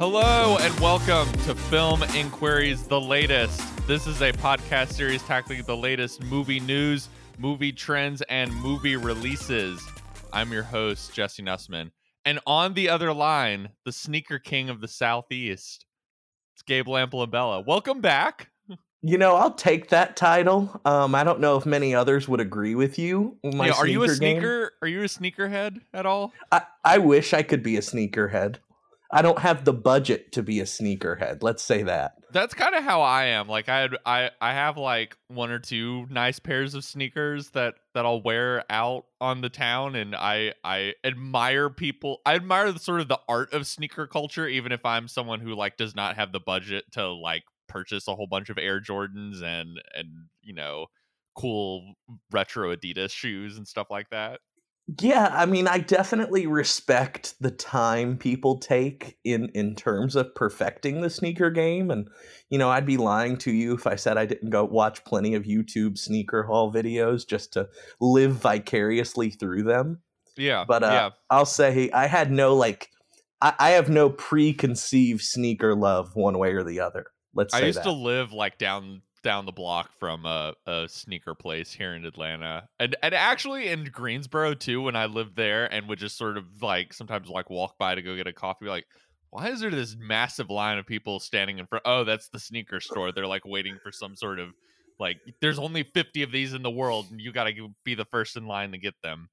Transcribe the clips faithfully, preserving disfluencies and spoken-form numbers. Hello and welcome to Film Inquiry's The Latest. This is a podcast series tackling the latest movie news, movie trends, and movie releases. I'm your host, Jesse Nussman. And on the other line, the sneaker king of the Southeast, it's Gabe Lampalombella. Welcome back. You know, I'll take that title. Um, I don't know if many others would agree with you. My yeah, are you a sneaker? Game. Are you a sneakerhead at all? I, I wish I could be a sneakerhead. I don't have the budget to be a sneakerhead. Let's say that. That's kind of how I am. Like I, I, I have like one or two nice pairs of sneakers that, that I'll wear out on the town, and I, I admire people. I admire the sort of the art of sneaker culture, even if I'm someone who like does not have the budget to like purchase a whole bunch of Air Jordans and and you know cool retro Adidas shoes and stuff like that. Yeah, I mean, I definitely respect the time people take in, in terms of perfecting the sneaker game. And, you know, I'd be lying to you if I said I didn't go watch plenty of YouTube sneaker haul videos just to live vicariously through them. Yeah. But uh, yeah. I'll say I had no like I, I have no preconceived sneaker love one way or the other. Let's say I used that. to live like down down the block from a, a sneaker place here in Atlanta, and and actually in Greensboro too, when I lived there, and would just sort of like sometimes like walk by to go get a coffee, like, why is there this massive line of people standing in front? Oh, that's the sneaker store. They're like waiting for some sort of like, there's only fifty of these in the world and you got to be the first in line to get them.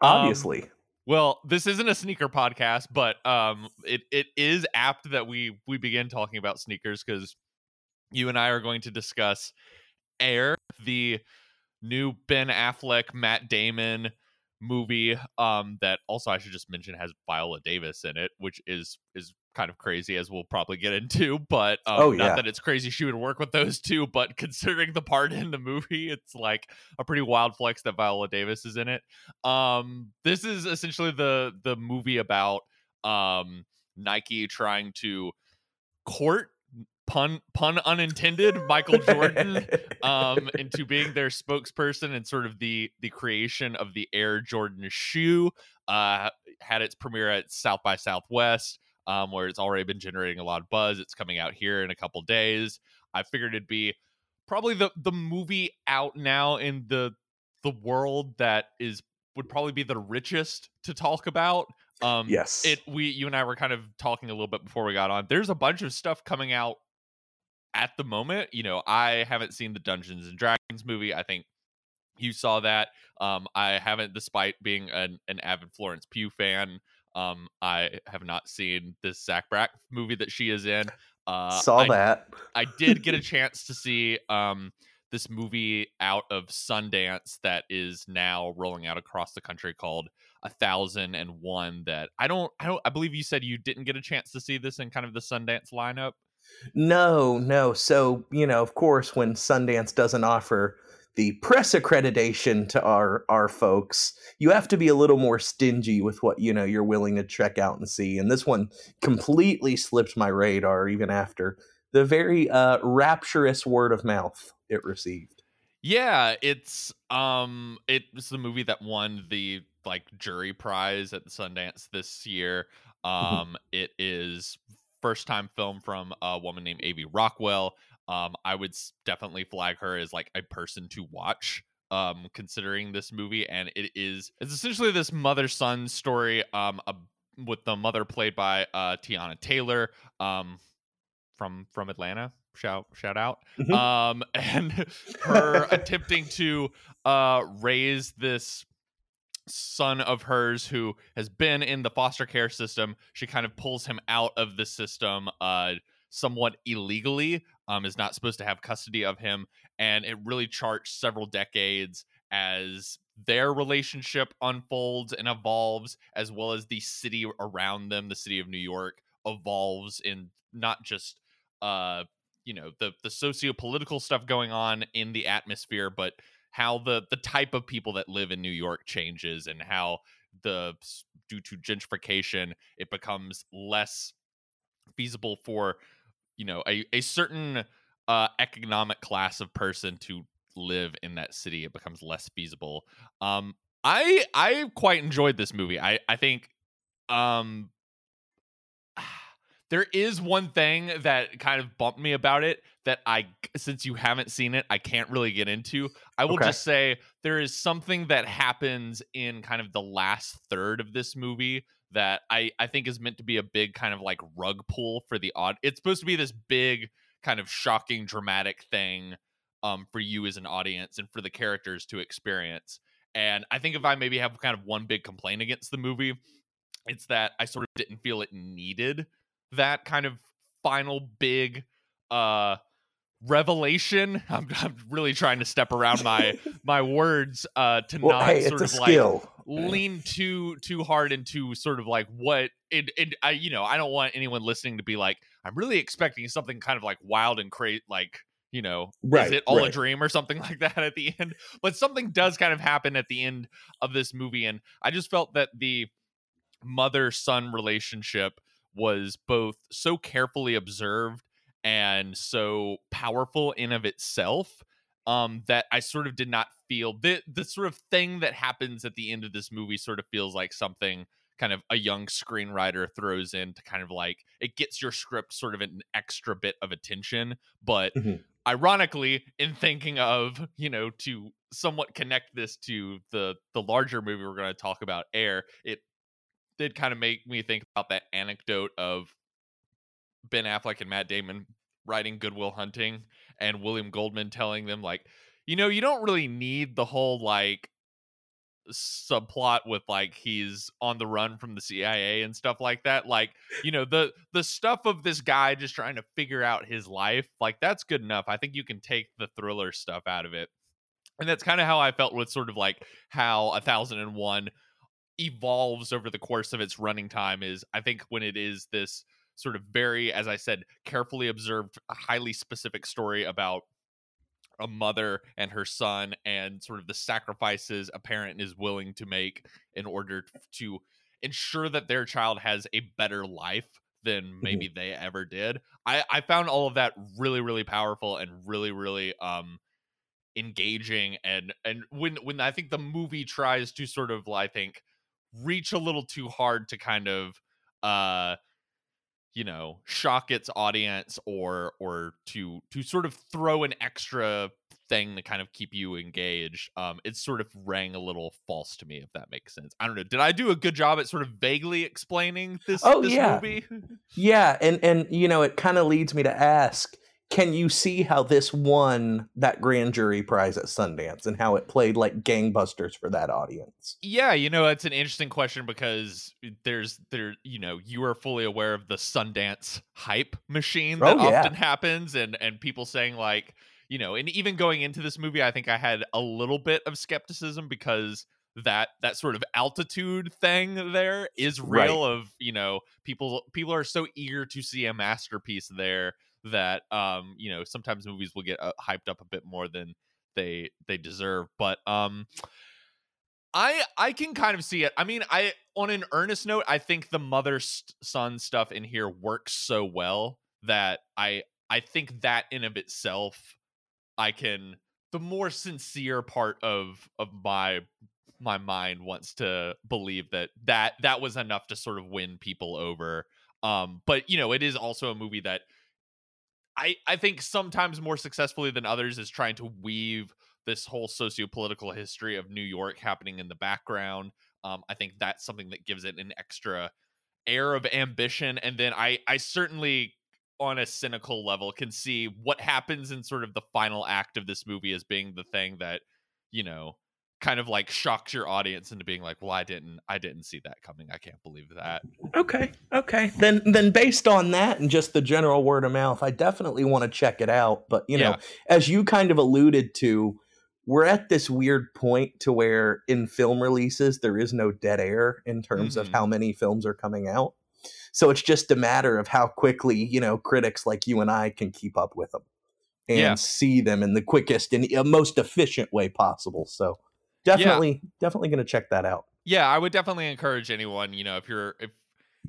Obviously. Um, Well, this isn't a sneaker podcast, but um, it, it is apt that we, we begin talking about sneakers, because you and I are going to discuss Air, the new Ben Affleck, Matt Damon movie um, that also I should just mention has Viola Davis in it, which is is kind of crazy, as we'll probably get into. But um, oh, yeah. Not that it's crazy she would work with those two, but considering the part in the movie, it's like a pretty wild flex that Viola Davis is in it. Um, this is essentially the the movie about um, Nike trying to court pun pun unintended Michael Jordan um, into being their spokesperson, and sort of the the creation of the Air Jordan shoe. Uh, had its premiere at South by Southwest. Um, where it's already been generating a lot of buzz. It's coming out here in a couple days. I figured it'd be probably the the movie out now in the the world that is would probably be the richest to talk about. Um, yes, it we you and I were kind of talking a little bit before we got on. There's a bunch of stuff coming out at the moment. You know, I haven't seen the Dungeons and Dragons movie. I think you saw that. Um, I haven't, despite being an, an avid Florence Pugh fan. Um, I have not seen this Zach Braff movie that she is in. Uh, Saw I, that. I did get a chance to see um, this movie out of Sundance that is now rolling out across the country called A Thousand and One. That I don't, I don't, I believe you said you didn't get a chance to see this in kind of the Sundance lineup. No, no. So, you know, of course, when Sundance doesn't offer the press accreditation to our, our folks, you have to be a little more stingy with what, you know, you're willing to check out and see. And this one completely slipped my radar, even after the very uh, rapturous word of mouth it received. Yeah, it's um, it's the movie that won the like jury prize at the Sundance this year. Um, it is first time film from a woman named A V Rockwell. Um, I would definitely flag her as like a person to watch, um, considering this movie. And it is, it's essentially this mother-son story, um, a, with the mother played by, uh, Tiana Taylor, um, from, from Atlanta, shout, shout out, mm-hmm. um, and her attempting to, uh, raise this son of hers who has been in the foster care system. She kind of pulls him out of the system, uh, somewhat illegally, um, is not supposed to have custody of him. And it really charts several decades as their relationship unfolds and evolves, as well as the city around them, the city of New York, evolves in not just, uh, you know, the, the socio-political stuff going on in the atmosphere, but how the, the type of people that live in New York changes, and how the, due to gentrification, it becomes less feasible for, you know, a, a certain uh, economic class of person to live in that city. It becomes less feasible. Um, I I quite enjoyed this movie. I, I think um, There is one thing that kind of bumped me about it that I, since you haven't seen it, I can't really get into. I will okay. just say there is something that happens in kind of the last third of this movie that I, I think is meant to be a big kind of like rug pull for the odd. It's supposed to be this big kind of shocking, dramatic thing um, for you as an audience and for the characters to experience. And I think if I maybe have kind of one big complaint against the movie, it's that I sort of didn't feel it needed that kind of final big uh, revelation. I'm, I'm really trying to step around my my words uh, to well, not hey, sort of like lean too too hard into sort of like what it, it. I you know I don't want anyone listening to be like, I'm really expecting something kind of like wild and crazy, like, you know, right, is it all right. a dream or something like that at the end? But something does kind of happen at the end of this movie, and I just felt that the mother-son relationship was both so carefully observed and so powerful in of itself um, that I sort of did not feel the, the sort of thing that happens at the end of this movie sort of feels like something kind of a young screenwriter throws in to kind of like, it gets your script sort of an extra bit of attention. But mm-hmm. ironically, in thinking of, you know, to somewhat connect this to the, the larger movie we're going to talk about, Air, it did kind of make me think about that anecdote of Ben Affleck and Matt Damon writing Good Will Hunting and William Goldman telling them like, you know, you don't really need the whole like subplot with like he's on the run from the C I A and stuff like that. Like, you know, the the stuff of this guy just trying to figure out his life, like that's good enough. I think you can take the thriller stuff out of it. And that's kind of how I felt with sort of like how A Thousand and One evolves over the course of its running time. Is I think when it is this sort of very, as I said, carefully observed, highly specific story about a mother and her son and sort of the sacrifices a parent is willing to make in order to ensure that their child has a better life than maybe mm-hmm. they ever did. I, I found all of that really, really powerful and really, really um engaging. And and when when I think the movie tries to sort of, I think, reach a little too hard to kind of uh you know shock its audience or or to to sort of throw an extra thing to kind of keep you engaged, um it sort of rang a little false to me, if that makes sense. I don't know, did I do a good job at sort of vaguely explaining this, oh, this yeah. movie? yeah and and you know, it kind of leads me to ask, can you see how this won that grand jury prize at Sundance and how it played like gangbusters for that audience? Yeah, you know, it's an interesting question because there's there, you know, you are fully aware of the Sundance hype machine that oh, yeah. often happens, and and people saying like, you know, and even going into this movie, I think I had a little bit of skepticism because that that sort of altitude thing there is real right. of, you know, people people are so eager to see a masterpiece there that um you know sometimes movies will get uh, hyped up a bit more than they they deserve. But um I I can kind of see it. I mean, I on an earnest note, I think the mother son stuff in here works so well that I I think that in of itself, I can the more sincere part of of my my mind wants to believe that that that was enough to sort of win people over. Um, but you know, it is also a movie that I, I think sometimes more successfully than others is trying to weave this whole socio-political history of New York happening in the background. Um, I think that's something that gives it an extra air of ambition. And then I, I certainly, on a cynical level, can see what happens in sort of the final act of this movie as being the thing that, you know, kind of like shocks your audience into being like, well, I didn't, I didn't see that coming. I can't believe that. Okay. Okay. Then, then based on that and just the general word of mouth, I definitely want to check it out. But you know, yeah. as you kind of alluded to, we're at this weird point to where in film releases, there is no dead air in terms mm-hmm. of how many films are coming out. So it's just a matter of how quickly, you know, critics like you and I can keep up with them and yeah. see them in the quickest and most efficient way possible. So Definitely, yeah. definitely going to check that out. Yeah, I would definitely encourage anyone, you know, if you're if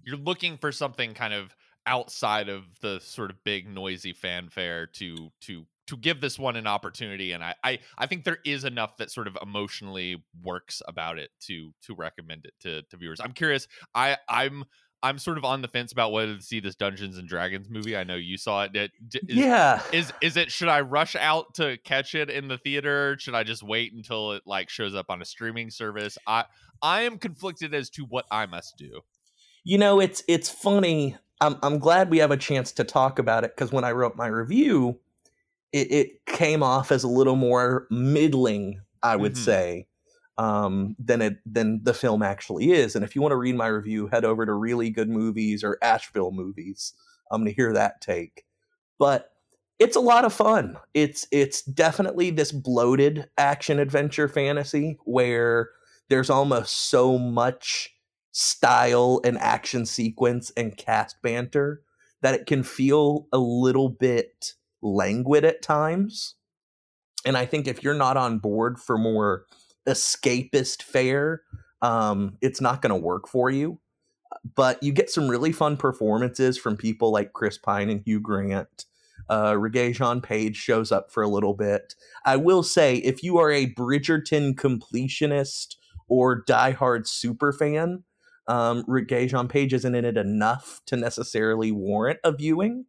you're looking for something kind of outside of the sort of big noisy fanfare to to to give this one an opportunity. And I I, I think there is enough that sort of emotionally works about it to to recommend it to to viewers. I'm curious. I I'm I'm sort of on the fence about whether to see this Dungeons and Dragons movie. I know you saw it. Is, yeah. Is is it? Should I rush out to catch it in the theater? Should I just wait until it like shows up on a streaming service? I I am conflicted as to what I must do. You know, it's it's funny. I'm I'm glad we have a chance to talk about it, because when I wrote my review, it, it came off as a little more middling, I would mm-hmm. say. Um, than it than the film actually is. And if you want to read my review, head over to Really Good Movies or Asheville Movies. I'm going to hear that take. But it's a lot of fun. It's it's definitely this bloated action adventure fantasy where there's almost so much style and action sequence and cast banter that it can feel a little bit languid at times. And I think if you're not on board for more escapist fare, um it's not going to work for you. But you get some really fun performances from people like Chris Pine and Hugh Grant. uh Regé Jean Page shows up for a little bit. I will say, if you are a Bridgerton completionist or diehard super fan, um Regé Jean Page isn't in it enough to necessarily warrant a viewing,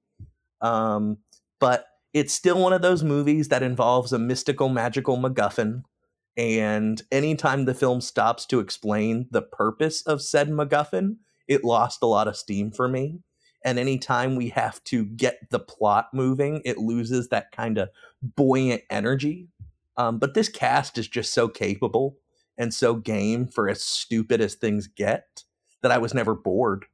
um but it's still one of those movies that involves a mystical magical MacGuffin. And anytime the film stops to explain the purpose of said MacGuffin, it lost a lot of steam for me. And anytime we have to get the plot moving, it loses that kind of buoyant energy. Um, but this cast is just so capable and so game for as stupid as things get that I was never bored.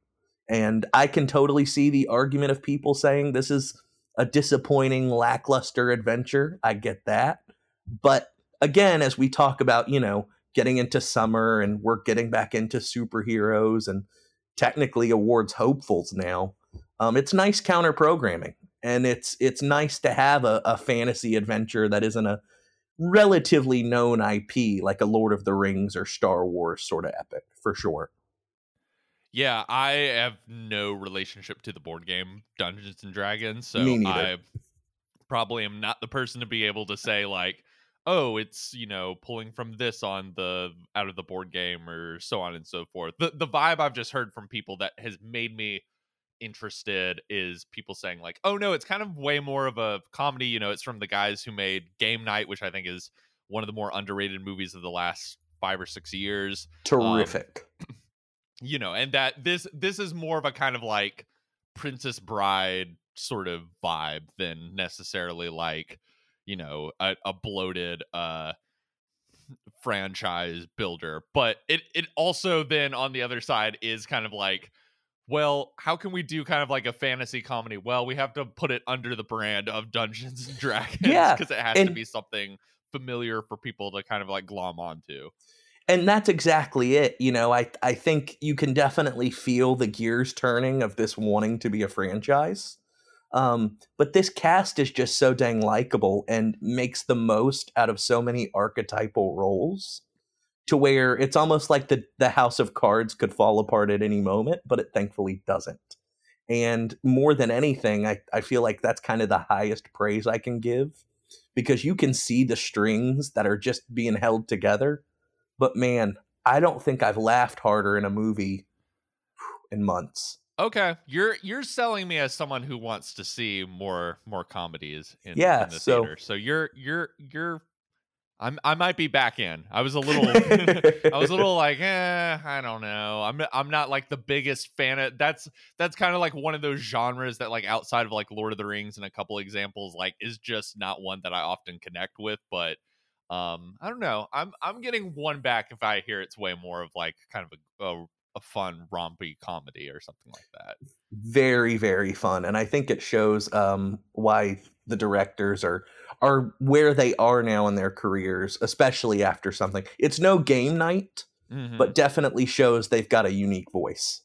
And I can totally see the argument of people saying this is a disappointing, lackluster adventure. I get that. But again, as we talk about, you know, getting into summer and we're getting back into superheroes and technically awards hopefuls now, um, it's nice counter programming. And it's it's nice to have a, a fantasy adventure that isn't a relatively known I P like a Lord of the Rings or Star Wars sort of epic, for sure. Yeah, I have no relationship to the board game Dungeons and Dragons, so I probably am not the person to be able to say like, oh, it's, you know, pulling from this on the out of the board game or so on and so forth. The the vibe I've just heard from people that has made me interested is people saying like, oh, no, it's kind of way more of a comedy. You know, it's from the guys who made Game Night, which I think is one of the more underrated movies of the last five or six years. Terrific. Um, you know, and that this this is more of a kind of like Princess Bride sort of vibe than necessarily like, you know, a, a bloated uh, franchise builder. But it, it also then on the other side is kind of like, well, how can we do kind of like a fantasy comedy? Well, we have to put it under the brand of Dungeons and Dragons because yeah, it has and, to be something familiar for people to kind of like glom onto. And that's exactly it. You know, I, I think you can definitely feel the gears turning of this wanting to be a franchise. Um, but this cast is just so dang likable and makes the most out of so many archetypal roles to where it's almost like the, the house of cards could fall apart at any moment, but it thankfully doesn't. And more than anything, I, I feel like that's kind of the highest praise I can give, because you can see the strings that are just being held together. But man, I don't think I've laughed harder in a movie in months. Okay, you're you're selling me as someone who wants to see more more comedies in, yeah, in the so, theater. So you're you're you're I'm I might be back in. I was a little I was a little like, eh, I don't know. I'm I'm not like the biggest fan of that's that's kind of like one of those genres that like outside of like Lord of the Rings and a couple examples like is just not one that I often connect with, but um I don't know. I'm I'm getting one back if I hear it's way more of like kind of a, a a fun rompy comedy or something like that. Very, very fun. And I think it shows um, why the directors are, are where they are now in their careers, especially after something. It's no Game Night, mm-hmm. but definitely shows they've got a unique voice.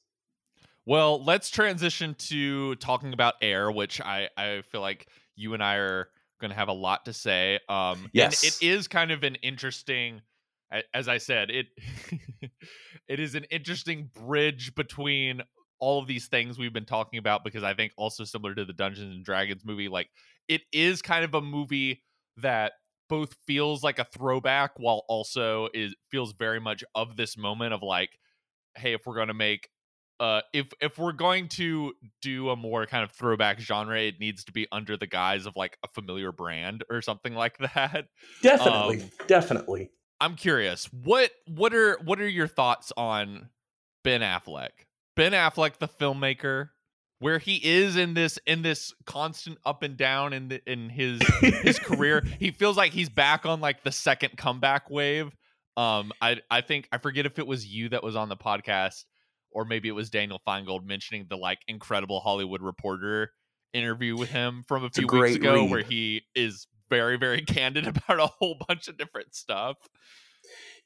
Well, let's transition to talking about Air, which I, I feel like you and I are going to have a lot to say. Um, yes. And it is kind of an interesting, as I said, it it is an interesting bridge between all of these things we've been talking about, because I think also similar to the Dungeons and Dragons movie, like it is kind of a movie that both feels like a throwback while also is feels very much of this moment of like, hey, if we're going to make uh, if if we're going to do a more kind of throwback genre, it needs to be under the guise of like a familiar brand or something like that. Definitely, um, definitely. I'm curious, what what are what are your thoughts on Ben Affleck? Ben Affleck, the filmmaker, where he is in this in this constant up and down in the, in his his career. He feels like he's back on like the second comeback wave. Um, I I think I forget if it was you that was on the podcast, or maybe it was Daniel Feingold mentioning the like incredible Hollywood Reporter interview with him from a it's few a weeks ago, read. Where he is very, very candid about a whole bunch of different stuff.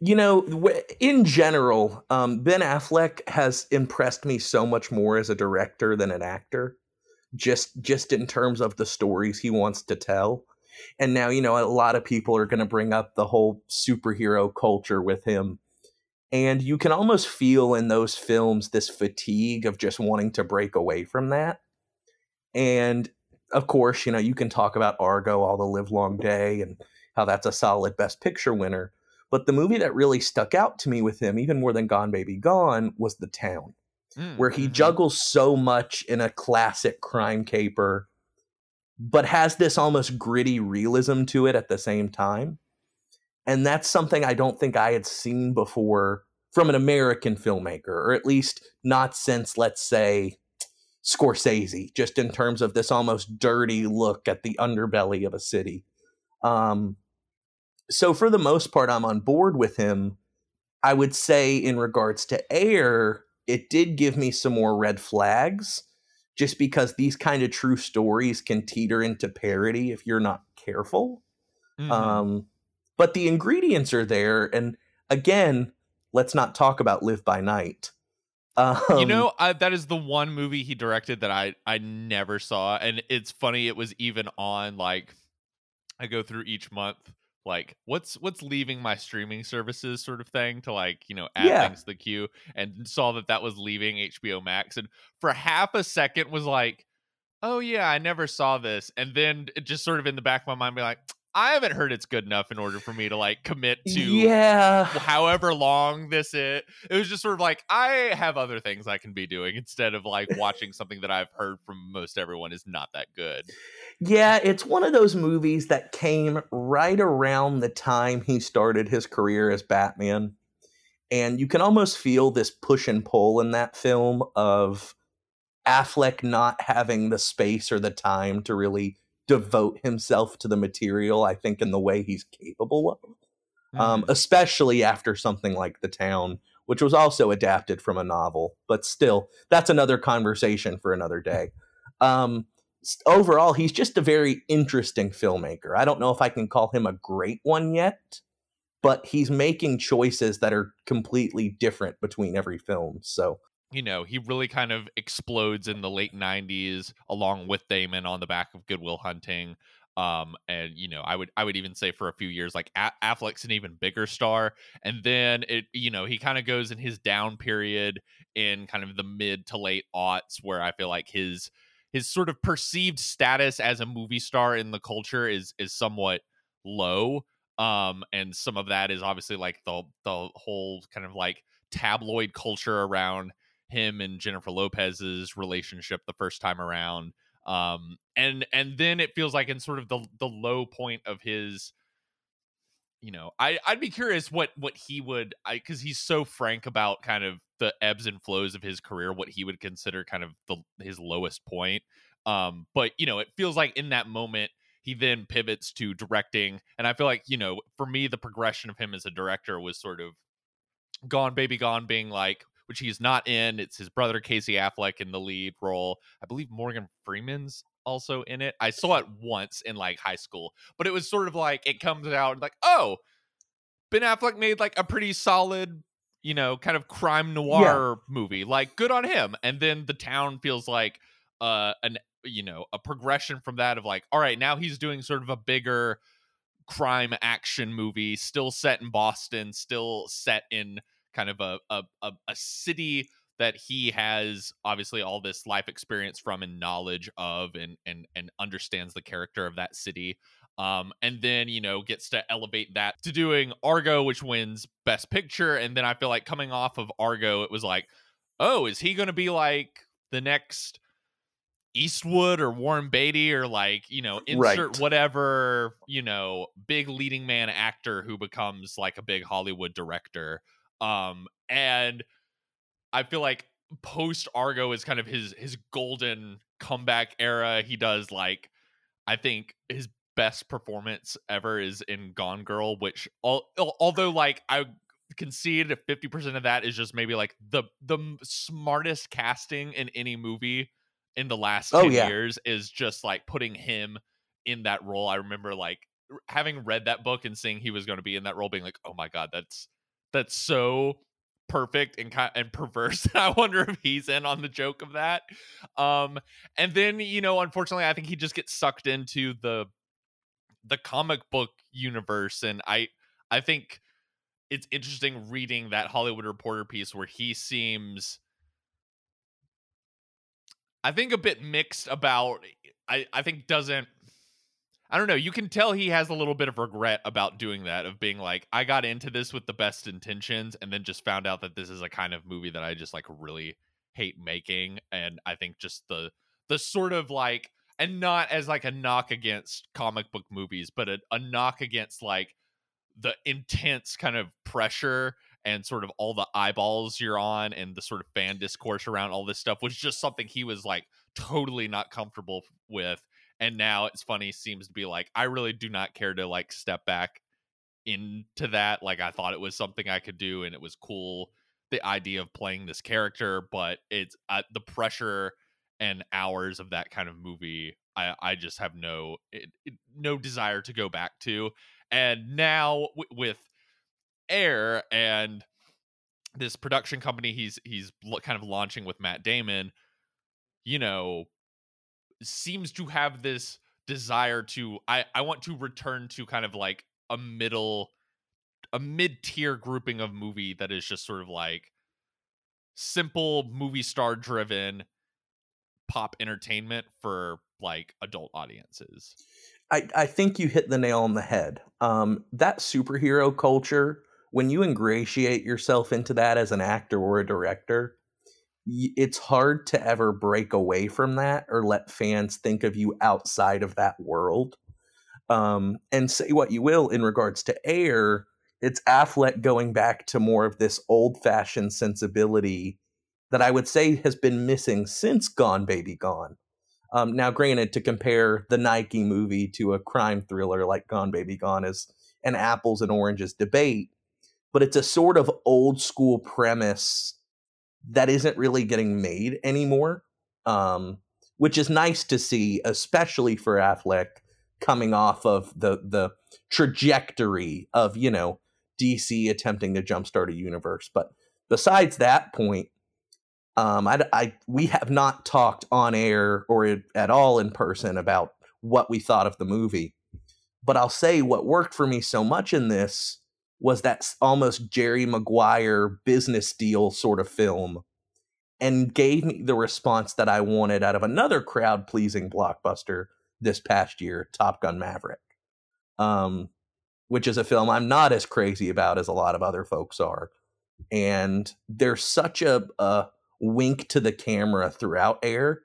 You know, in general, um, Ben Affleck has impressed me so much more as a director than an actor, just just in terms of the stories he wants to tell. And now, you know, a lot of people are going to bring up the whole superhero culture with him. And you can almost feel in those films this fatigue of just wanting to break away from that. And of course, you know, you can talk about Argo all the live long day and how that's a solid Best Picture winner. But the movie that really stuck out to me with him, even more than Gone Baby Gone, was The Town, mm-hmm. where he juggles so much in a classic crime caper, but has this almost gritty realism to it at the same time. And that's something I don't think I had seen before from an American filmmaker, or at least not since, let's say, Scorsese, just in terms of this almost dirty look at the underbelly of a city. Um, so for the most part, I'm on board with him. I would say in regards to Air, it did give me some more red flags, just because these kind of true stories can teeter into parody if you're not careful. Mm-hmm. Um, but the ingredients are there. And again, let's not talk about Live by Night. Um, you know, I, that is the one movie he directed that I, I never saw. And it's funny. It was even on like, I go through each month, like what's, what's leaving my streaming services sort of thing to like, you know, add yeah. things to the queue, and saw that that was leaving H B O Max. And for half a second was like, oh yeah, I never saw this. And then it just sort of in the back of my mind be like, I haven't heard it's good enough in order for me to like commit to yeah. however long this is. It was just sort of like, I have other things I can be doing instead of like watching something that I've heard from most everyone is not that good. Yeah, it's one of those movies that came right around the time he started his career as Batman. And you can almost feel this push and pull in that film of Affleck not having the space or the time to really devote himself to the material, I think, in the way he's capable of, mm-hmm. um, especially after something like The Town, which was also adapted from a novel. But still, that's another conversation for another day. Um, overall, he's just a very interesting filmmaker. I don't know if I can call him a great one yet, but he's making choices that are completely different between every film. So, you know, he really kind of explodes in the late nineties along with Damon on the back of Good Will Hunting. Um, and, you know, I would I would even say for a few years, like a- Affleck's an even bigger star. And then, it, you know, he kind of goes in his down period in kind of the mid to late aughts, where I feel like his his sort of perceived status as a movie star in the culture is is somewhat low. Um, and some of that is obviously like the the whole kind of like tabloid culture around him and Jennifer Lopez's relationship the first time around. Um, and and then it feels like in sort of the the low point of his, you know, I, I'd be curious what what he would, I because he's so frank about kind of the ebbs and flows of his career, what he would consider kind of the his lowest point. Um, but, you know, it feels like in that moment, he then pivots to directing. And I feel like, you know, for me, the progression of him as a director was sort of Gone Baby Gone being like, which he's not in. It's his brother, Casey Affleck, in the lead role. I believe Morgan Freeman's also in it. I saw it once in like high school, but it was sort of like, it comes out like, oh, Ben Affleck made like a pretty solid, you know, kind of crime noir yeah. movie, like good on him. And then The Town feels like uh, an, you know, a progression from that of like, all right, now he's doing sort of a bigger crime action movie, still set in Boston, still set in kind of a, a a city that he has obviously all this life experience from and knowledge of, and and and understands the character of that city. Um, and then, you know, gets to elevate that to doing Argo, which wins Best Picture. And then I feel like coming off of Argo, it was like, oh, is he going to be like the next Eastwood or Warren Beatty or like, you know, insert right. whatever, you know, big leading man actor who becomes like a big Hollywood director. Um, and I feel like post Argo is kind of his, his golden comeback era. He does like, I think his best performance ever is in Gone Girl, which al- although like I concede fifty percent of that is just maybe like the, the smartest casting in any movie in the last ten oh, yeah. years is just like putting him in that role. I remember like having read that book and seeing he was going to be in that role being like, oh my God, that's, that's so perfect and kind and perverse. I wonder if he's in on the joke of that. Um, and then, you know, unfortunately I think he just gets sucked into the, the comic book universe. And I, I think it's interesting reading that Hollywood Reporter piece where he seems, I think, a bit mixed about, I, I think doesn't, I don't know. You can tell he has a little bit of regret about doing that, of being like, I got into this with the best intentions and then just found out that this is a kind of movie that I just like really hate making. And I think just the, the sort of like, and not as like a knock against comic book movies, but a, a knock against like the intense kind of pressure and sort of all the eyeballs you're on and the sort of fan discourse around all this stuff was just something he was like totally not comfortable with. And now it's funny, seems to be like, I really do not care to like step back into that. Like I thought it was something I could do and it was cool, the idea of playing this character, but it's uh, the pressure and hours of that kind of movie. I, I just have no, it, it, no desire to go back to. And now w- with, Air and this production company he's he's kind of launching with Matt Damon, you know, seems to have this desire to I, I want to return to kind of like a middle a mid-tier grouping of movie that is just sort of like simple movie star driven pop entertainment for like adult audiences. I, I think you hit the nail on the head. Um, that superhero culture, when you ingratiate yourself into that as an actor or a director, it's hard to ever break away from that or let fans think of you outside of that world. Um, and say what you will in regards to Air, it's Affleck going back to more of this old-fashioned sensibility that I would say has been missing since Gone Baby Gone. Um, now, granted, to compare the Nike movie to a crime thriller like Gone Baby Gone is an apples and oranges debate, but it's a sort of old school premise that isn't really getting made anymore, um, which is nice to see, especially for Affleck coming off of the the trajectory of, you know, D C attempting to jumpstart a universe. But besides that point, Um, I, I, we have not talked on air or it, at all in person about what we thought of the movie, but I'll say what worked for me so much in this was that almost Jerry Maguire business deal sort of film, and gave me the response that I wanted out of another crowd pleasing blockbuster this past year, Top Gun Maverick, um, which is a film I'm not as crazy about as a lot of other folks are. And there's such a, a wink to the camera throughout Air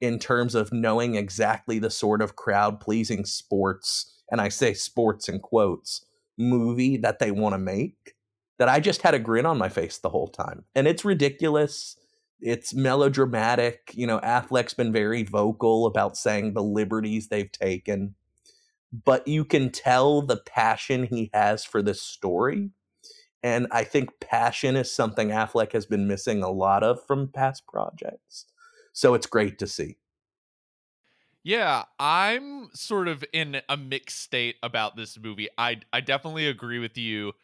in terms of knowing exactly the sort of crowd-pleasing sports, and I say sports in quotes, movie that they want to make, that I just had a grin on my face the whole time. And it's ridiculous. It's melodramatic. You know, Affleck's been very vocal about saying the liberties they've taken, but you can tell the passion he has for this story. And I think passion is something Affleck has been missing a lot of from past projects. So it's great to see. Yeah, I'm sort of in a mixed state about this movie. I I definitely agree with you.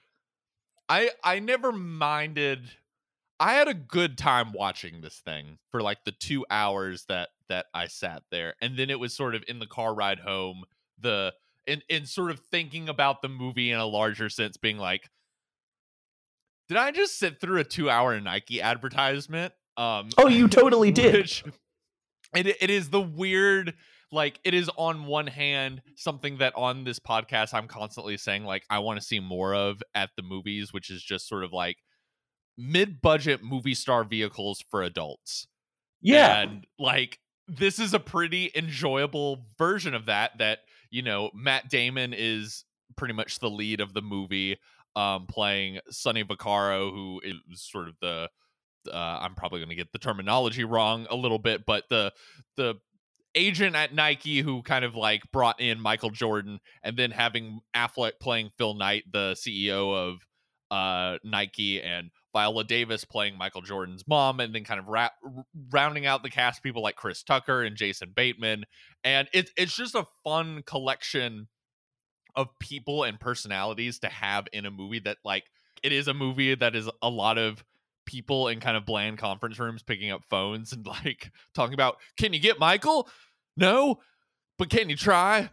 I I never minded. I had a good time watching this thing for like the two hours that that I sat there. And then it was sort of in the car ride home, the and, and sort of thinking about the movie in a larger sense, being like, did I just sit through a two-hour Nike advertisement? Um, oh, you totally did. Which, it it is the weird, like, it is on one hand something that on this podcast I'm constantly saying, like, I want to see more of at the movies, which is just sort of like mid-budget movie star vehicles for adults. Yeah. And like, this is a pretty enjoyable version of that, that, you know, Matt Damon is pretty much the lead of the movie, um, playing Sonny Vaccaro, who is sort of the, uh, I'm probably going to get the terminology wrong a little bit, but the, the agent at Nike who kind of like brought in Michael Jordan, and then having Affleck playing Phil Knight, the C E O of uh, Nike, and Viola Davis playing Michael Jordan's mom, and then kind of ra- rounding out the cast people like Chris Tucker and Jason Bateman. And it, it's just a fun collection of people and personalities to have in a movie that, like, it is a movie that is a lot of people in kind of bland conference rooms picking up phones and like talking about, can you get Michael? No, but can you try?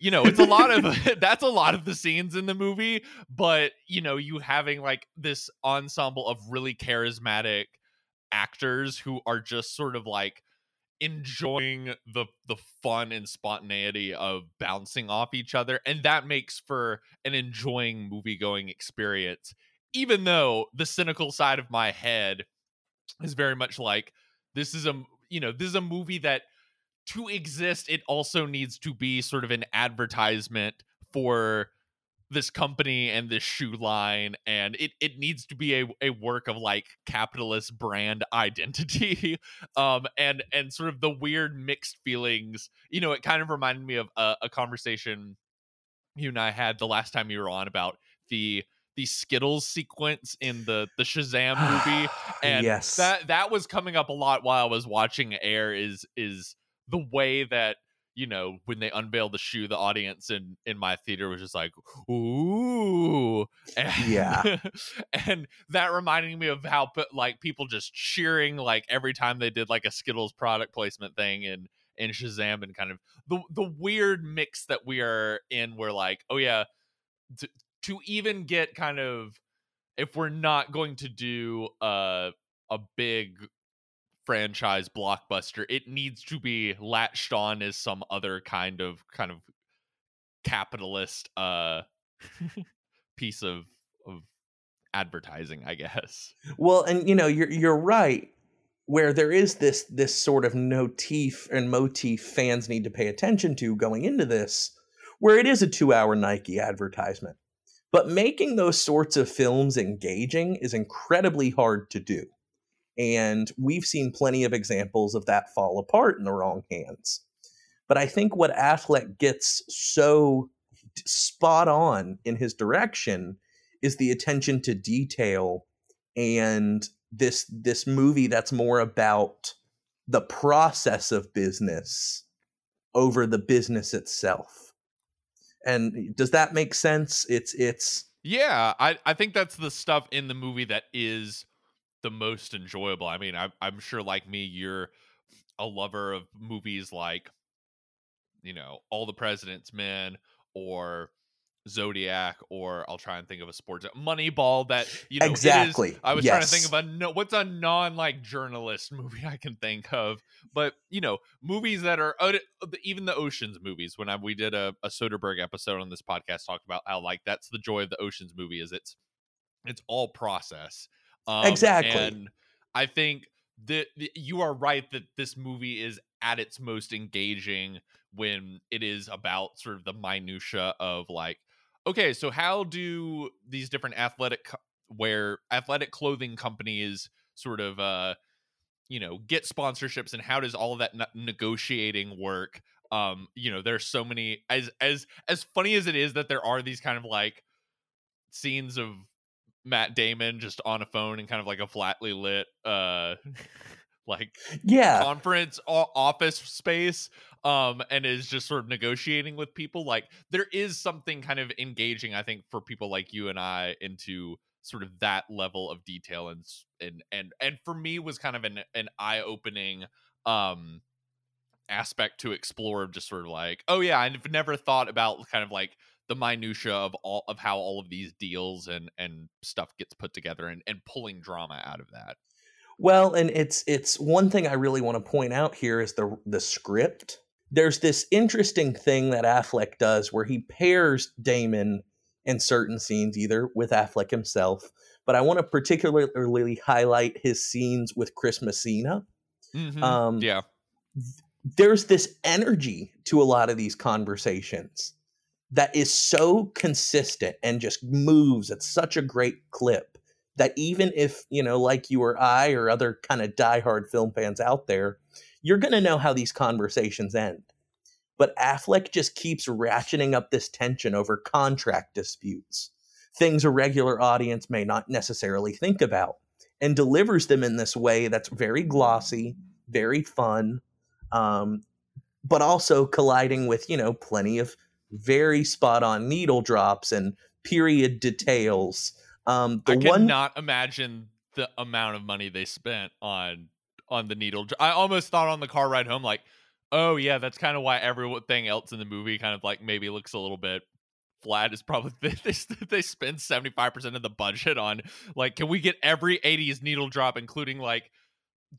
You know, it's a lot of that's a lot of the scenes in the movie. But, you know, you having like this ensemble of really charismatic actors who are just sort of like enjoying the the fun and spontaneity of bouncing off each other, and that makes for an enjoying movie going experience, even though the cynical side of my head is very much like, this is a you know this is a movie that, to exist, it also needs to be sort of an advertisement for this company and this shoe line, and it it needs to be a, a work of like capitalist brand identity, um and and sort of the weird mixed feelings. You know, it kind of reminded me of a, a conversation you and I had the last time you were on about the the Skittles sequence in the the Shazam movie, and yes. that that was coming up a lot while I was watching Air. Is is the way that, you know, when they unveiled the shoe, the audience in, in my theater was just like, ooh. And, yeah. And that reminded me of how, like, people just cheering, like, every time they did, like, a Skittles product placement thing in, in Shazam, and kind of the, the weird mix that we are in, where, like, oh, yeah, to, to even get kind of, if we're not going to do uh, a big franchise blockbuster, it needs to be latched on as some other kind of kind of capitalist uh piece of of advertising, I guess. Well, and you know, you're you're right, where there is this this sort of motif and motif fans need to pay attention to going into this, where it is a two-hour Nike advertisement. But making those sorts of films engaging is incredibly hard to do. And we've seen plenty of examples of that fall apart in the wrong hands. But I think what Affleck gets so spot on in his direction is the attention to detail, and this this movie that's more about the process of business over the business itself. And does that make sense? It's it's yeah, I, I think that's the stuff in the movie that is the most enjoyable. I mean, I'm, I'm sure, like me, you're a lover of movies like, you know, All the President's Men or Zodiac, or I'll try and think of a sports Moneyball. That, you know, exactly. Is, I was yes. trying to think of a no, what's a non like journalist movie I can think of, but you know, movies that are even the Ocean's movies. When I, we did a, a Soderbergh episode on this podcast, talked about how like that's the joy of the Ocean's movie, is it's it's all process. Um, exactly. And I think that you are right that this movie is at its most engaging when it is about sort of the minutia of like, okay, so how do these different athletic co- wear athletic clothing companies sort of, uh, you know, get sponsorships, and how does all of that ne- negotiating work? Um, you know, there's so many, as, as, as funny as it is that there are these kind of like scenes of Matt Damon just on a phone and kind of like a flatly lit uh like yeah conference o- office space, um and is just sort of negotiating with people. Like, there is something kind of engaging, I think, for people like you and I into sort of that level of detail, and and and, and for me was kind of an an eye-opening um aspect to explore, of just sort of like, oh yeah, I've never thought about kind of like the minutia of all of how all of these deals and, and stuff gets put together, and, and pulling drama out of that. Well, and it's, it's one thing I really want to point out here is the, the script. There's this interesting thing that Affleck does where he pairs Damon in certain scenes, either with Affleck himself, but I want to particularly highlight his scenes with Chris Messina. Mm-hmm. Um, yeah. There's this energy to a lot of these conversations that is so consistent and just moves at such a great clip that even if, you know, like you or I or other kind of diehard film fans out there, you're going to know how these conversations end. But Affleck just keeps ratcheting up this tension over contract disputes, things a regular audience may not necessarily think about, and delivers them in this way that's very glossy, very fun, um, but also colliding with, you know, plenty of very spot on needle drops and period details. Um, the I cannot one... imagine the amount of money they spent on on the needle. I almost thought on the car ride home, like, oh yeah, that's kind of why everything else in the movie kind of like maybe looks a little bit flat. Is probably they they spend seventy-five percent of the budget on like, can we get every eighties needle drop, including like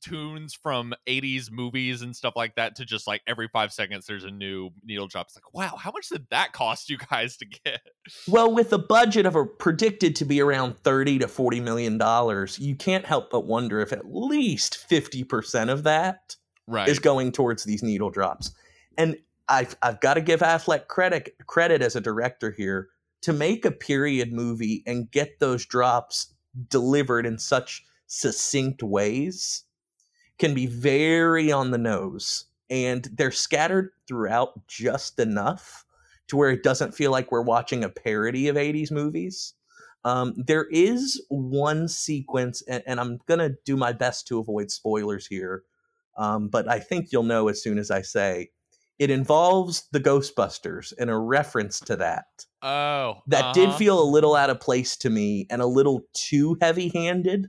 tunes from eighties movies and stuff like that, to just like every five seconds there's a new needle drop. It's like, wow, how much did that cost you guys to get? Well, with a budget of a predicted to be around thirty to forty million dollars, you can't help but wonder if at least fifty percent of that right. is going towards these needle drops. And I've I've got to give Affleck credit credit as a director here to make a period movie and get those drops delivered in such succinct ways can be very on the nose, and they're scattered throughout just enough to where it doesn't feel like we're watching a parody of eighties movies. Um, there is one sequence, and, and I'm going to do my best to avoid spoilers here, um, but I think you'll know as soon as I say. It involves the Ghostbusters and a reference to that. Oh. That uh-huh. did feel a little out of place to me and a little too heavy-handed.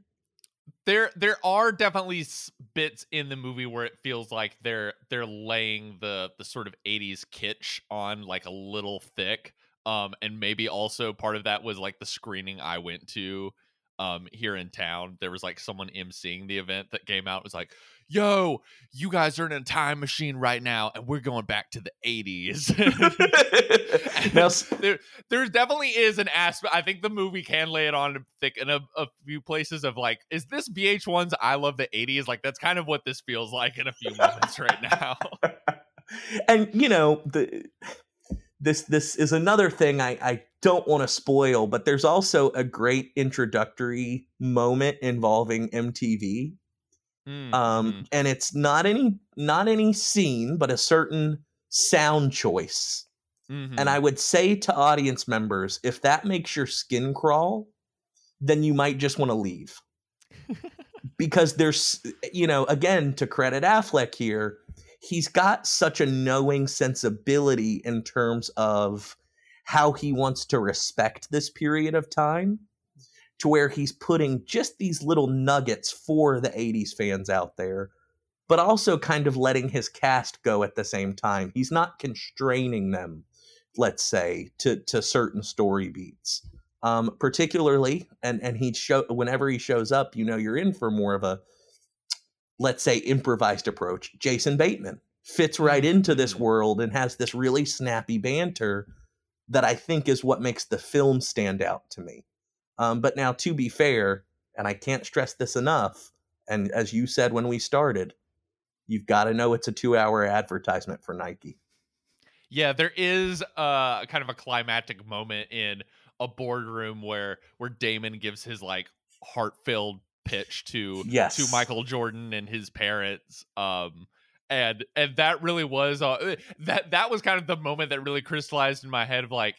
There there are definitely bits in the movie where it feels like they're they're laying the the sort of eighties kitsch on like a little thick. Um, and maybe also part of that was like the screening I went to um, here in town. There was like someone emceeing the event that came out. It was like, yo, you guys are in a time machine right now and we're going back to the eighties. now, there, there definitely is an aspect. I think the movie can lay it on thick in a, a few places of like, is this V H one's I Love the eighties? Like, that's kind of what this feels like in a few moments right now. And, you know, the, this this is another thing I, I don't want to spoil, but there's also a great introductory moment involving M T V. Mm-hmm. Um, and it's not any not any scene, but a certain sound choice. Mm-hmm. And I would say to audience members, if that makes your skin crawl, then you might just want to leave. Because there's, you know, again, to credit Affleck here, he's got such a knowing sensibility in terms of how he wants to respect this period of time, to where he's putting just these little nuggets for the eighties fans out there, but also kind of letting his cast go at the same time. He's not constraining them, let's say, to, to certain story beats. Um, particularly, and, and he show whenever he shows up, you know, you're in for more of a, let's say, improvised approach. Jason Bateman fits right into this world and has this really snappy banter that I think is what makes the film stand out to me. Um, but now, to be fair, and I can't stress this enough, and as you said when we started, you've got to know it's a two-hour advertisement for Nike. Yeah, there is a, kind of a climactic moment in a boardroom where where Damon gives his like heart-filled pitch to yes. to Michael Jordan and his parents. Um, and and that really was uh, that that was kind of the moment that really crystallized in my head of like,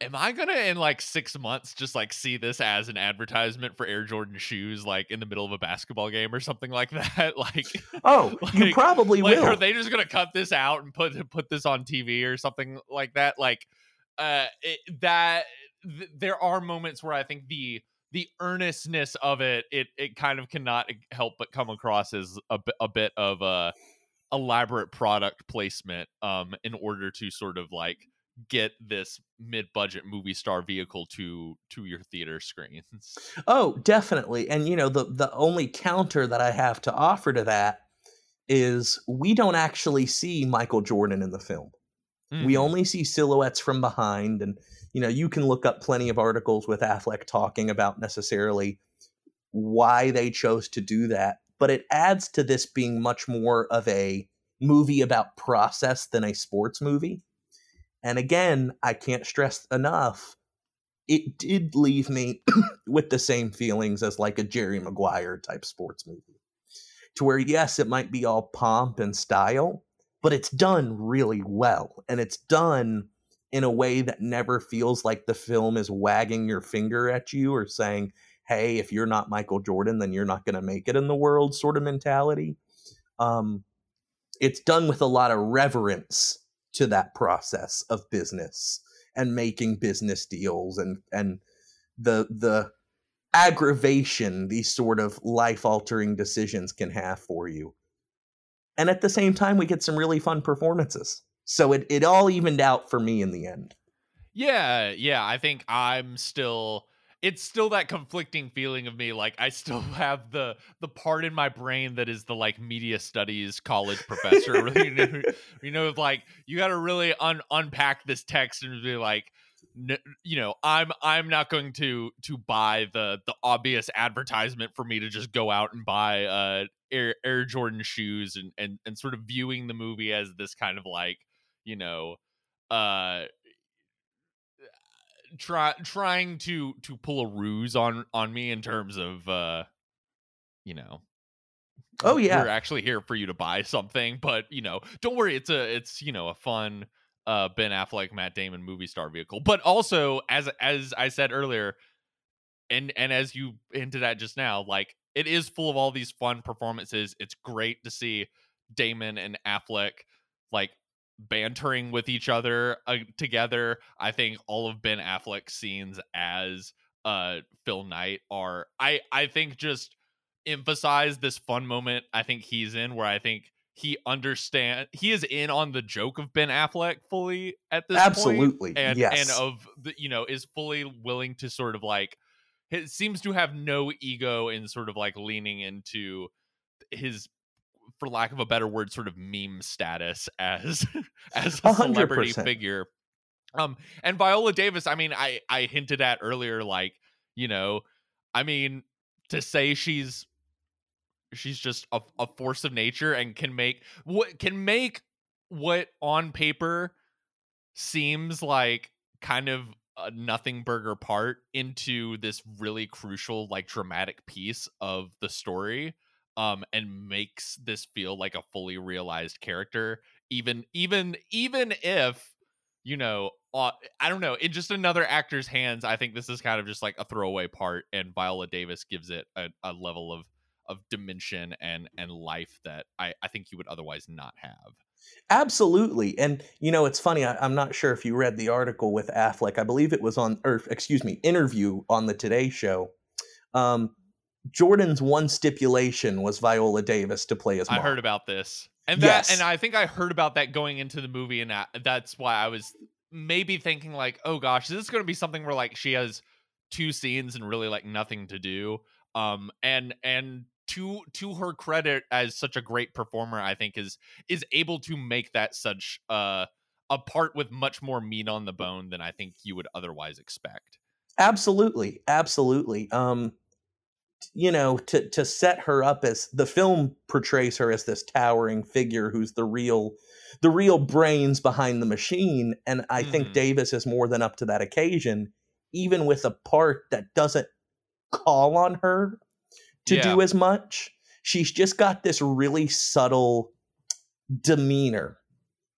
am I going to, in like six months, just like see this as an advertisement for Air Jordan shoes, like in the middle of a basketball game or something like that? Like, oh, like, you probably like, will. Are they just going to cut this out and put put this on T V or something like that? Like, uh, it, that th- there are moments where I think the the earnestness of it, it it kind of cannot help but come across as a, a bit of a elaborate product placement, um, in order to sort of like get this mid-budget movie star vehicle to to your theater screens. Oh, definitely. And you know, the the only counter that I have to offer to that is we don't actually see Michael Jordan in the film. Mm. We only see silhouettes from behind. And, you know, you can look up plenty of articles with Affleck talking about necessarily why they chose to do that. But it adds to this being much more of a movie about process than a sports movie. And again, I can't stress enough, it did leave me with the same feelings as like a Jerry Maguire type sports movie, to where, yes, it might be all pomp and style, but it's done really well. And it's done in a way that never feels like the film is wagging your finger at you or saying, hey, if you're not Michael Jordan, then you're not going to make it in the world sort of mentality. Um, it's done with a lot of reverence to that process of business and making business deals and and the the aggravation these sort of life-altering decisions can have for you. And at the same time, we get some really fun performances. So it, it all evened out for me in the end. Yeah, yeah, I think I'm still... It's still that conflicting feeling of me, like I still have the the part in my brain that is the like media studies college professor, really, you know, you know, like you got to really un- unpack this text and be like, n- you know, I'm I'm not going to to buy the the obvious advertisement for me to just go out and buy uh, Air Air Jordan shoes and and and sort of viewing the movie as this kind of like, you know, uh. Try, trying to to pull a ruse on on me in terms of uh you know oh yeah we're actually here for you to buy something, but you know, don't worry, it's a it's you know a fun uh Ben Affleck, Matt Damon movie star vehicle. But also, as as I said earlier, and and as you hinted at just now, like it is full of all these fun performances. It's great to see Damon and Affleck like bantering with each other uh, together. I think all of Ben Affleck's scenes as uh Phil Knight are I I think just emphasize this fun moment I think he's in, where I think he understand he is in on the joke of Ben Affleck fully at this absolutely point, and yes. and of the, you know, is fully willing to sort of like, it seems to have no ego in sort of like leaning into his, for lack of a better word, sort of meme status as as a celebrity one hundred percent figure. Um, and Viola Davis, I mean, I, I hinted at earlier, like, you know, I mean, to say she's she's just a, a force of nature and can make what can make what on paper seems like kind of a nothing burger part into this really crucial, like dramatic piece of the story. Um, and makes this feel like a fully realized character, even even even if, you know, uh, I don't know, in just another actor's hands, I think this is kind of just like a throwaway part, and Viola Davis gives it a, a level of of dimension and and life that I, I think you would otherwise not have. Absolutely. And, you know, it's funny, I, I'm not sure if you read the article with Affleck. I believe it was on, or excuse me, interview on the Today Show. Um Jordan's one stipulation was Viola Davis to play his mom. I heard about this, and that, yes. and I think I heard about that going into the movie, and I, that's why I was maybe thinking like, "Oh gosh, this is going to be something where like she has two scenes and really like nothing to do." Um, and and to to her credit, as such a great performer, I think is is able to make that such uh, a part with much more meat on the bone than I think you would otherwise expect. Absolutely, absolutely. Um. You know, to to set her up as, the film portrays her as this towering figure who's the real the real brains behind the machine, and I mm-hmm. think Davis is more than up to that occasion, even with a part that doesn't call on her to yeah. do as much. She's just got this really subtle demeanor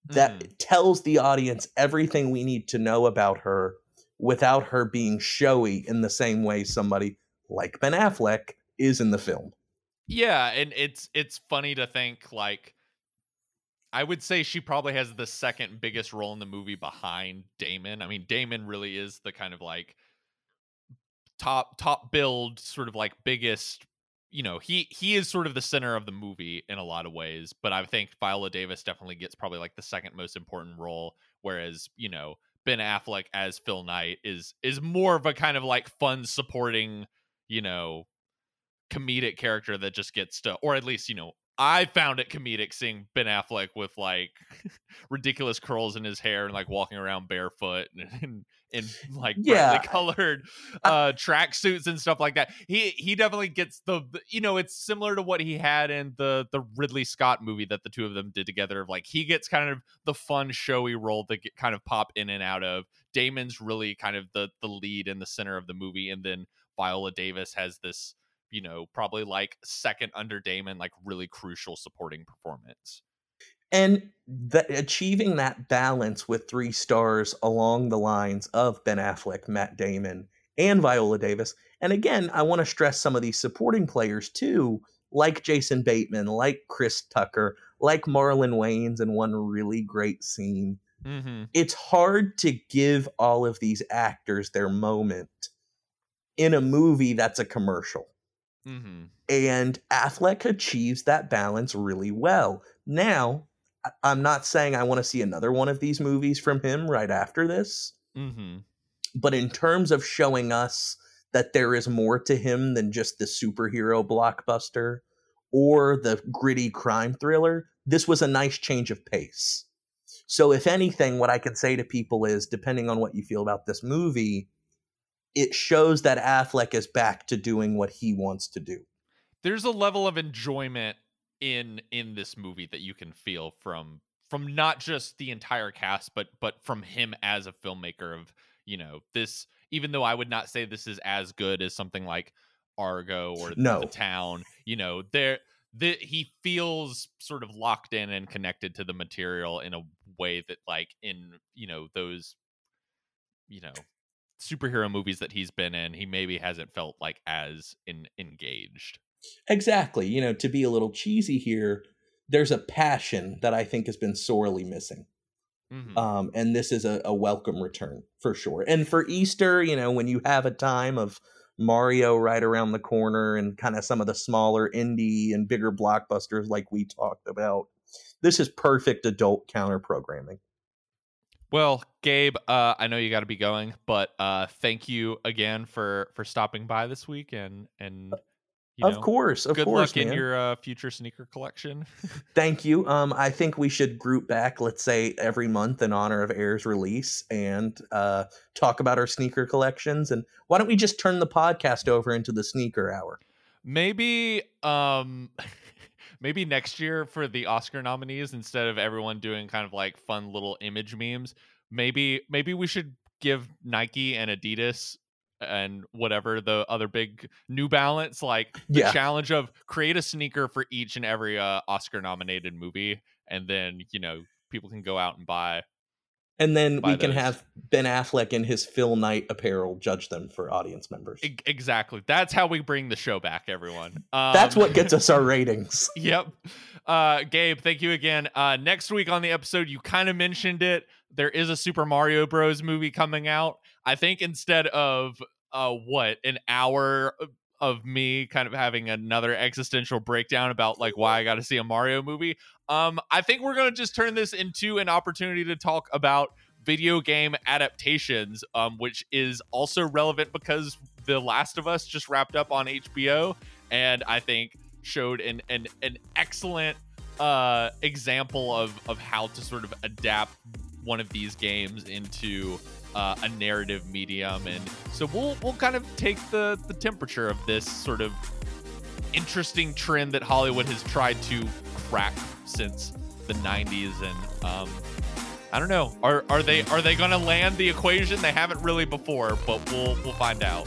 that mm. tells the audience everything we need to know about her without her being showy in the same way somebody like Ben Affleck is in the film. Yeah, and it's it's funny to think, like, I would say she probably has the second biggest role in the movie behind Damon. I mean, Damon really is the kind of like top top build, sort of like biggest, you know, he he is sort of the center of the movie in a lot of ways, but I think Viola Davis definitely gets probably like the second most important role, whereas, you know, Ben Affleck as Phil Knight is is more of a kind of like fun supporting, you know, comedic character that just gets to, or at least, you know, I found it comedic seeing Ben Affleck with like ridiculous curls in his hair and like walking around barefoot and, and, and like yeah. brightly colored uh, tracksuits and stuff like that. He he definitely gets the, you know, it's similar to what he had in the the Ridley Scott movie that the two of them did together. Like he gets kind of the fun showy role that get kind of pop in and out of. Damon's really kind of the the lead in the center of the movie, and then Viola Davis has this, you know, probably like second under Damon, like really crucial supporting performance. And the, achieving that balance with three stars along the lines of Ben Affleck, Matt Damon, and Viola Davis. And again, I want to stress some of these supporting players too, like Jason Bateman, like Chris Tucker, like Marlon Wayans in one really great scene. Mm-hmm. It's hard to give all of these actors their moment in a movie that's a commercial. Mm-hmm. And Affleck achieves that balance really well. Now, I'm not saying I want to see another one of these movies from him right after this. Mm-hmm. But in terms of showing us that there is more to him than just the superhero blockbuster or the gritty crime thriller, this was a nice change of pace. So if anything, what I can say to people is, depending on what you feel about this movie, it shows that Affleck is back to doing what he wants to do. There's a level of enjoyment in in this movie that you can feel from from not just the entire cast, but but from him as a filmmaker of, you know, this, even though I would not say this is as good as something like Argo or no. The Town, you know, there the, he feels sort of locked in and connected to the material in a way that like in, you know, those, you know, superhero movies that he's been in, he maybe hasn't felt like as in, engaged. Exactly. You know, to be a little cheesy here, there's a passion that I think has been sorely missing. Mm-hmm. Um, and this is a, a welcome return for sure. And for Easter, you know, when you have a time of Mario right around the corner and kind of some of the smaller indie and bigger blockbusters like we talked about, this is perfect adult counter programming. Well, Gabe, uh, I know you got to be going, but uh, thank you again for, for stopping by this week, and and you know, of course, of good course, luck man. in your uh, future sneaker collection. Thank you. Um, I think we should group back, let's say every month in honor of Air's release, and uh, talk about our sneaker collections. And why don't we just turn the podcast over into the sneaker hour? Maybe. Um... Maybe next year for the Oscar nominees, instead of everyone doing kind of like fun little image memes, maybe maybe we should give Nike and Adidas and whatever the other big New Balance like the yeah. challenge of create a sneaker for each and every uh, Oscar nominated movie, and then, you know, people can go out and buy. And then Buy we can those. have Ben Affleck and his Phil Knight apparel judge them for audience members. E- exactly. That's how we bring the show back, everyone. Um, That's what gets us our ratings. Yep. Uh, Gabe, thank you again. Uh, next week on the episode, you kind of mentioned it. There is a Super Mario Bros. Movie coming out. I think instead of, uh, what, an hour of me kind of having another existential breakdown about like why I got to see a Mario movie, Um, I think we're going to just turn this into an opportunity to talk about video game adaptations, um, which is also relevant because The Last of Us just wrapped up on H B O, and I think showed an an, an excellent uh, example of, of how to sort of adapt one of these games into uh, a narrative medium. And so we'll we'll kind of take the, the temperature of this sort of interesting trend that Hollywood has tried to crack since the nineties, and um I don't know, are are they are they gonna land the equation? They haven't really before, but we'll we'll find out.